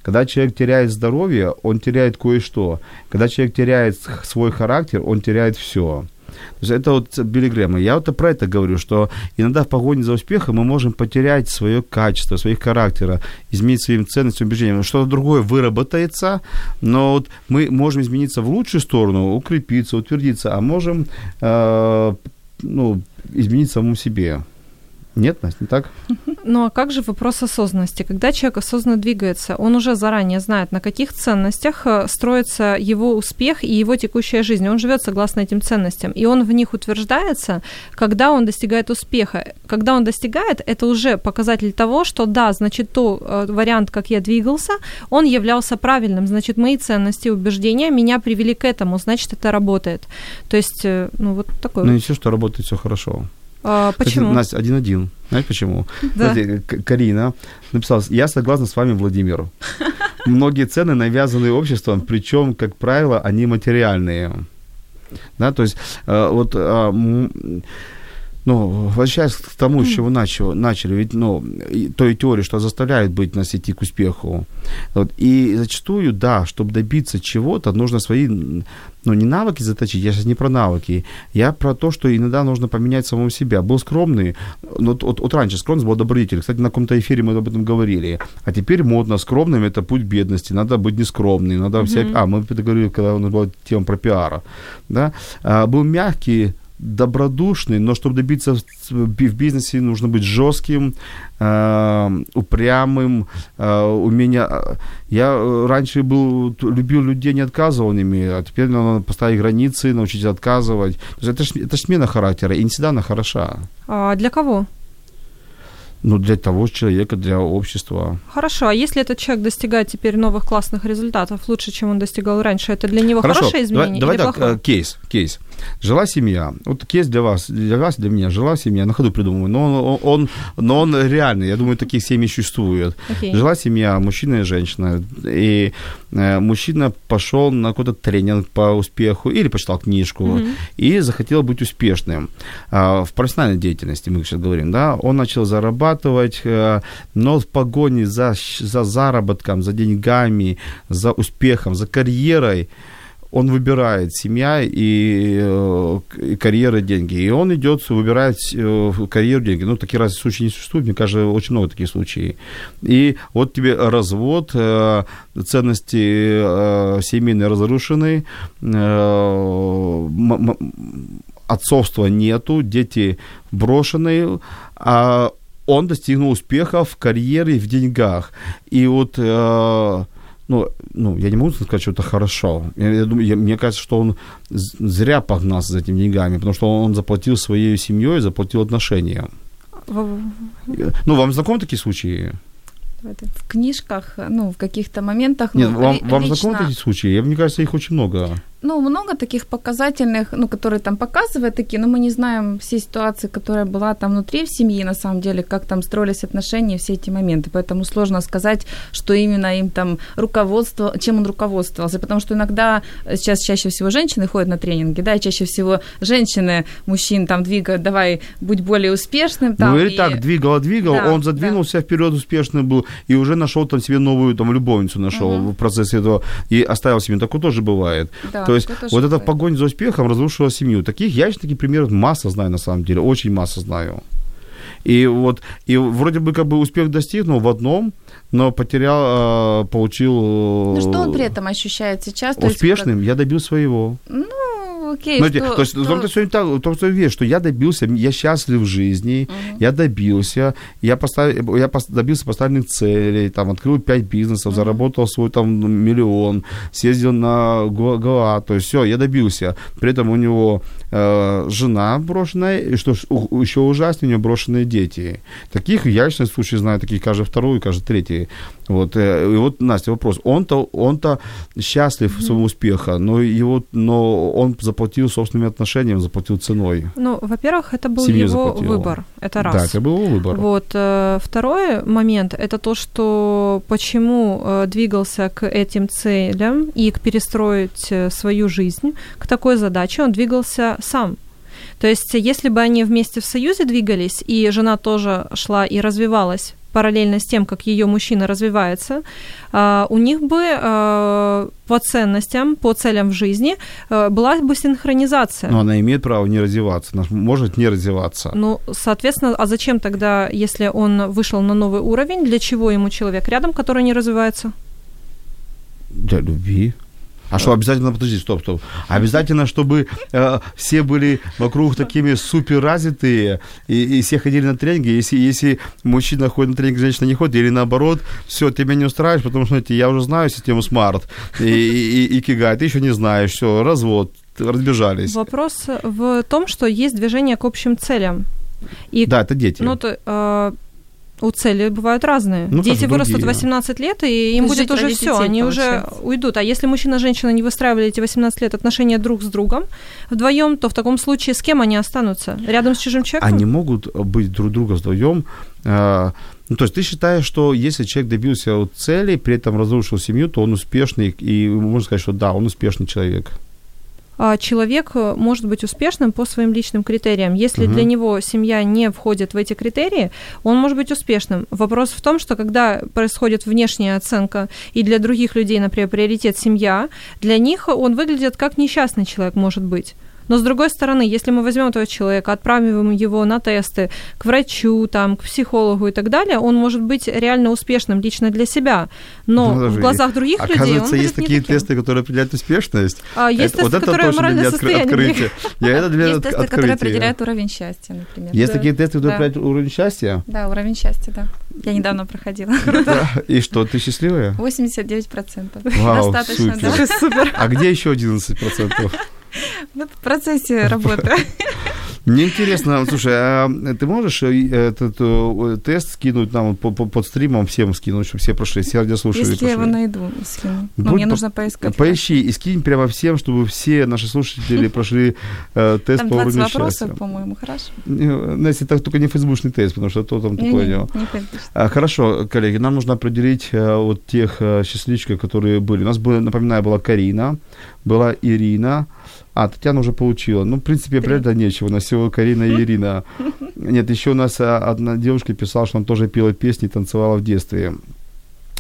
Когда человек теряет здоровье, он теряет кое-что. Когда человек теряет свой характер, он теряет всё. То есть это вот Билли Грэм. Я вот про это говорю, что иногда в погоне за успехом мы можем потерять свое качество, своих характера, изменить своим ценностям, убеждениям. Что-то другое выработается, но вот мы можем измениться в лучшую сторону, укрепиться, утвердиться, а можем э, ну, изменить самому себе. Нет, Настя, не так? Ну, а как же вопрос осознанности? Когда человек осознанно двигается, он уже заранее знает, на каких ценностях строится его успех и его текущая жизнь. Он живет согласно этим ценностям, и он в них утверждается, когда он достигает успеха. Когда он достигает, это уже показатель того, что да, значит, то вариант, как я двигался, он являлся правильным. Значит, мои ценности, убеждения меня привели к этому, значит, это работает. То есть, ну, вот такой... Ну, не все, что работает, все хорошо. А, почему? Настя, один-один. Знаешь, почему? Да. Знаете, Карина написала: «Я согласна с вами, Владимир. Многие цены навязаны обществом, причем, как правило, они материальные». Да, то есть вот... Ну, возвращаясь к тому, с чего начали, начали ведь, ну, той теории, что заставляет быть нас идти к успеху. Вот. И зачастую, да, чтобы добиться чего-то, нужно свои, ну, не навыки заточить, я сейчас не про навыки, я про то, что иногда нужно поменять самого себя. Был скромный, ну, вот, вот раньше скромность была добродетель. Кстати, на каком-то эфире мы об этом говорили. А теперь модно, скромным – это путь бедности, надо быть нескромным, надо вся... Mm-hmm. А, мы это говорили, когда у нас была тема про пиара. Да? А, был мягкий, добродушный, но чтобы добиться в бизнесе, нужно быть жестким, э, упрямым. Э, у меня... Я раньше был, любил людей, не отказывал ими, а теперь надо поставить границы, научить отказывать. То есть это ж, это ж смена характера, и не всегда она хороша. А для кого? Ну, для того человека, для общества. Хорошо, а если этот человек достигает теперь новых классных результатов, лучше, чем он достигал раньше, это для него Хорошо. Хорошее изменение давай, или давай плохое? Так, кейс, кейс. Жила семья. Вот кейс для вас, для вас, для меня. Жила семья. На ходу придумываю. Но он, он, но он реальный. Я думаю, таких семей существует. Okay. Жила семья, мужчина и женщина. И мужчина пошел на какой-то тренинг по успеху или почитал книжку mm-hmm. и захотел быть успешным. В профессиональной деятельности, мы сейчас говорим, да, он начал зарабатывать, но в погоне за, за заработком, за деньгами, за успехом, за карьерой он выбирает семья и, и карьера, деньги. И он идет выбирать карьеру, деньги. Ну, такие разные случаи не существуют. Мне кажется, очень много таких случаев. И вот тебе развод, ценности семейные разрушены, отцовства нету, дети брошены, а он достигнул успеха в карьере и в деньгах. И вот... Ну, ну, я не могу сказать, что это хорошо. Я, я думаю, я, мне кажется, что он зря погнался за этими деньгами, потому что он, он заплатил своей семьей, заплатил отношения. Ну, вам знакомы такие случаи? В книжках, ну, в каких-то моментах. Нет, ну, вам, вам лично... знакомы такие случаи? Мне кажется, их очень много. Ну, много таких показательных, ну, которые там показывают такие, но мы не знаем всей ситуации, которая была там внутри в семье, на самом деле, как там строились отношения, все эти моменты. Поэтому сложно сказать, что именно им там руководство, чем он руководствовался. Потому что иногда сейчас чаще всего женщины ходят на тренинги, да, и чаще всего женщины мужчин там двигают, давай, будь более успешным. Там, ну, или и... так, двигал-двигал, да, он задвинулся да. вперед, успешный был, и уже нашел там себе новую там любовницу, нашел угу. в процессе этого, и оставил себе. Такое тоже бывает. Да. То есть вот эта погоня за успехом разрушила семью. Таких, я еще таких примеров масса знаю, на самом деле, очень масса знаю. И вот, и вроде бы как бы успех достигнул в одном, но потерял, получил... Ну что он при этом ощущает сейчас? Успешным, как... я добил своего. Ну, окей. Знаете, что, то есть, что... Только так, то, что я верю, что я добился, я счастлив в жизни, угу. я добился, я, поставил, я пос, добился поставленных целей, там, открыл пять бизнесов, угу. заработал свой там миллион, съездил на Гоа, то есть все, я добился. При этом у него э, жена брошенная, и что еще ужаснее, у него брошенные дети. Таких я, в случае, знаю, таких каждый второй и каждый третий. Вот. И вот, Настя, вопрос. Он-то, он-то счастлив mm-hmm. своего успеха, но, его, но он заплатил собственными отношениями, заплатил ценой. Ну, во-первых, это был Семью его заплатила. выбор. Это раз. Да, это был его выбор. Вот. Второй момент, это то, что почему двигался к этим целям и к перестроить свою жизнь, к такой задаче он двигался сам. То есть, если бы они вместе в союзе двигались, и жена тоже шла и развивалась, параллельно с тем, как её мужчина развивается, у них бы по ценностям, по целям в жизни была бы синхронизация. Но она имеет право не развиваться, она может не развиваться. Ну, соответственно, а зачем тогда, если он вышел на новый уровень, для чего ему человек рядом, который не развивается? Для любви. А что, обязательно, подожди, стоп, стоп. Обязательно, чтобы э, все были вокруг такими суперразвитые, и, и все ходили на тренинги. Если, если мужчина ходит на тренинги, женщина не ходит, или наоборот, все, ты меня не устраиваешь, потому что я уже знаю систему смарт и, и, и кигай, ты еще не знаешь, все, развод, разбежались. Вопрос в том, что есть движение к общим целям. И, да, это дети. Ну, то, э, у цели бывают разные. Ну, дети вырастут в восемнадцать лет, и им будет уже все, они получается. Уже уйдут. А если мужчина и женщина не выстраивали эти восемнадцать лет отношения друг с другом вдвоем, то в таком случае с кем они останутся? Рядом с чужим человеком? Они могут быть друг друга вдвоем. Ну, то есть ты считаешь, что если человек добился вот цели, при этом разрушил семью, то он успешный, и можно сказать, что да, он успешный человек. Человек может быть успешным по своим личным критериям. Если угу. для него семья не входит в эти критерии, он может быть успешным. Вопрос в том, что когда происходит внешняя оценка, и для других людей, например, приоритет семья, для них он выглядит как несчастный человек, может быть. Но, с другой стороны, если мы возьмем этого человека, отправим его на тесты к врачу, там, к психологу и так далее, он может быть реально успешным лично для себя. Но ну, в глазах других людей он будет не таким. Оказывается, есть такие тесты, которые определяют успешность. А, есть это, тесты, вот которые моральное состояние. Есть тесты, которые определяют уровень счастья, например. Есть такие тесты, которые определяют уровень счастья? Да, уровень счастья, да. Я недавно проходила. И что, ты счастливая? восемьдесят девять процентов. Вау, супер. А где еще одиннадцать процентов? В процессе работы. Мне интересно, слушай, а ты можешь этот тест скинуть нам под стримом, всем скинуть, чтобы все прошли, все радиослушатели прошли? Если я его найду, скину. Но мне нужно поискать. Поищи и скинь прямо всем, чтобы все наши слушатели прошли тест по уровню счастья. Там двадцать вопросов, по-моему, хорошо? Настя, это только не фейсбучный тест, потому что то там такое не фейсбучный. Хорошо, коллеги, нам нужно определить вот тех счастливчиков, которые были. У нас, напоминаю, была Карина, была Ирина, а, Татьяна уже получила. Ну, в принципе, определять нечего. У нас всего Карина и Ирина. Нет, еще у нас одна девушка писала, что она тоже пела песни и танцевала в детстве.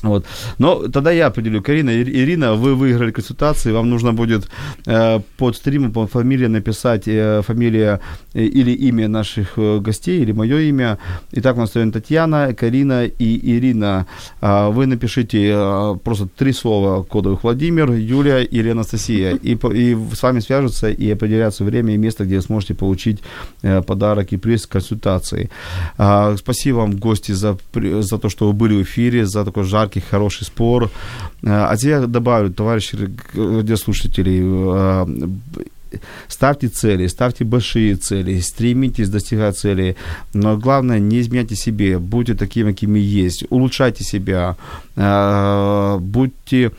Вот. Но тогда я определю. Карина, Ирина, вы выиграли консультации. Вам нужно будет э, под стримом по фамилии написать э, фамилия э, или имя наших э, гостей, или мое имя. Итак, у нас сегодня Татьяна, Карина и Ирина. Э, вы напишите э, просто три слова кодовых: Владимир, Юлия или Анастасия. И, и с вами свяжутся и определятся время и место, где вы сможете получить э, подарок и приз консультации. Э, спасибо вам, гости, за, за то, что вы были в эфире, за такой жаркий, хороший спор. А тебе добавлю, товарищи радиослушатели, ставьте цели, ставьте большие цели, стремитесь достигать цели, но главное, не изменяйте себе, будьте такими, какими есть, улучшайте себя, будьте,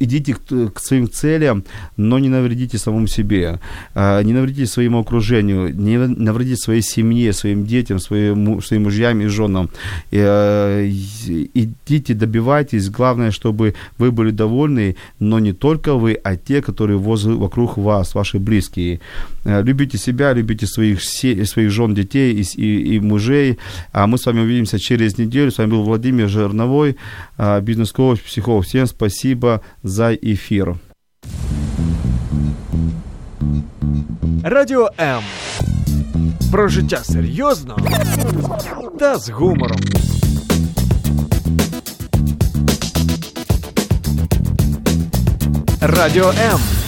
идите к своим целям, но не навредите самому себе, не навредите своему окружению, не навредите своей семье, своим детям, своим, своим мужьям и женам. Идите, добивайтесь, главное, чтобы вы были довольны, но не только вы, а те, которые возле, вокруг вас, ваши близкие. Любите себя, любите своих, своих жен, детей и, и, и мужей. А мы с вами увидимся через неделю. С вами был Владимир Жерновой, бизнес-коуч, психолог. Всем спасибо за эфир. Радіо М. Про життя серйозно та з гумором. Радіо М.